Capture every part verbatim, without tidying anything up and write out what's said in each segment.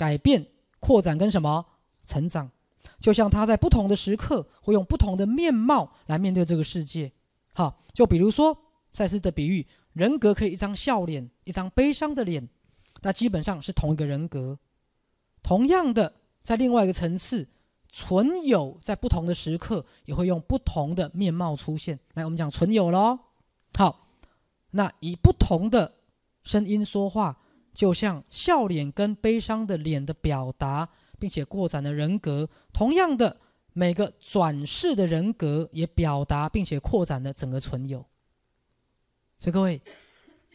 改变、扩展跟什么成长。就像他在不同的时刻会用不同的面貌来面对这个世界。好，就比如说赛斯的比喻，人格可以一张笑脸，一张悲伤的脸，那基本上是同一个人格。同样的，在另外一个层次，存有在不同的时刻也会用不同的面貌出现。来，我们讲存有咯。好，那以不同的声音说话，就像笑脸跟悲伤的脸的表达，并且扩展了人格。同样的，每个转世的人格也表达并且扩展了整个存有。所以各位，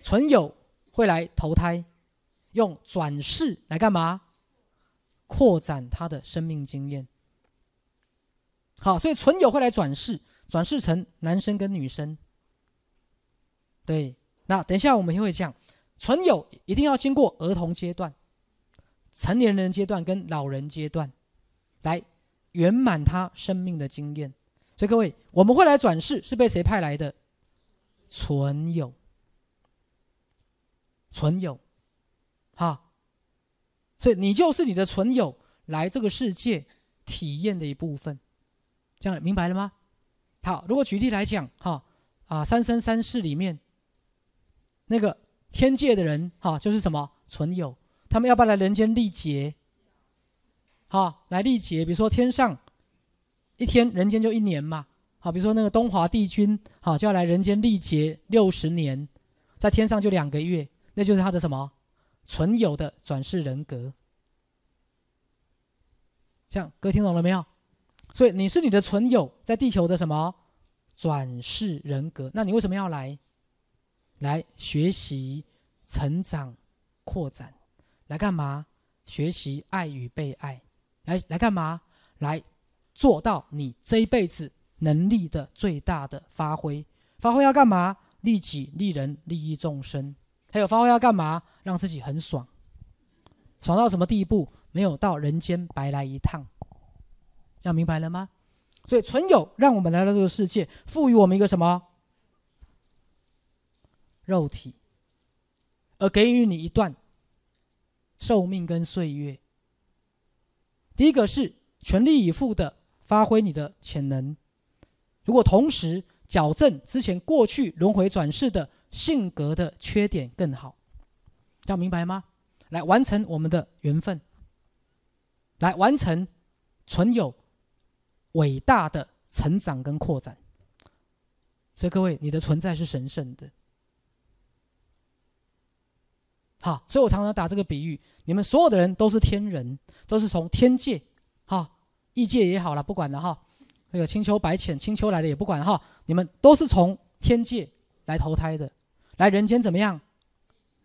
存有会来投胎，用转世来干嘛？扩展他的生命经验。好，所以存有会来转世，转世成男生跟女生。对，那等一下我们会讲，存有一定要经过儿童阶段、成年人阶段跟老人阶段，来圆满他生命的经验。所以各位，我们会来转世是被谁派来的？存有，存有，哈，所以你就是你的存有来这个世界体验的一部分，这样明白了吗？好，如果举例来讲，哈啊，三生三世里面那个天界的人，哈，就是什么存有，他们要不要来人间历劫？哈，来历劫，比如说天上一天，人间就一年嘛。好，比如说那个东华帝君，好，就要来人间历劫六十年，在天上就两个月，那就是他的什么存有的转世人格。这样各位听懂了没有？所以你是你的存有在地球的什么转世人格，那你为什么要来？来学习、成长、扩展，来干嘛？学习爱与被爱，来来干嘛？来做到你这一辈子能力的最大的发挥。发挥要干嘛？利己、利人、利益众生。还有发挥要干嘛？让自己很爽，爽到什么地步？没有到人间白来一趟，这样明白了吗？所以存有让我们来到这个世界，赋予我们一个什么肉体，而给予你一段寿命跟岁月。第一个是全力以赴的发挥你的潜能，如果同时矫正之前过去轮回转世的性格的缺点更好，这样明白吗？来完成我们的缘分，来完成存有伟大的成长跟扩展。所以各位，你的存在是神圣的。好，所以我常常打这个比喻，你们所有的人都是天人，都是从天界，哈，异界也好啦，不管了哈，那个青丘白浅、青丘来的也不管哈，你们都是从天界来投胎的，来人间怎么样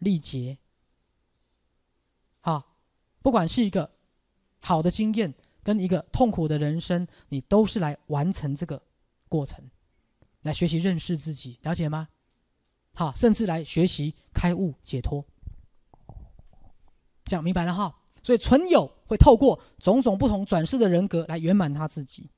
历劫。好，不管是一个好的经验跟一个痛苦的人生，你都是来完成这个过程，来学习认识自己，了解吗？好，甚至来学习开悟解脱，这样明白了哈。所以存有会透过种种不同转世的人格来圆满他自己。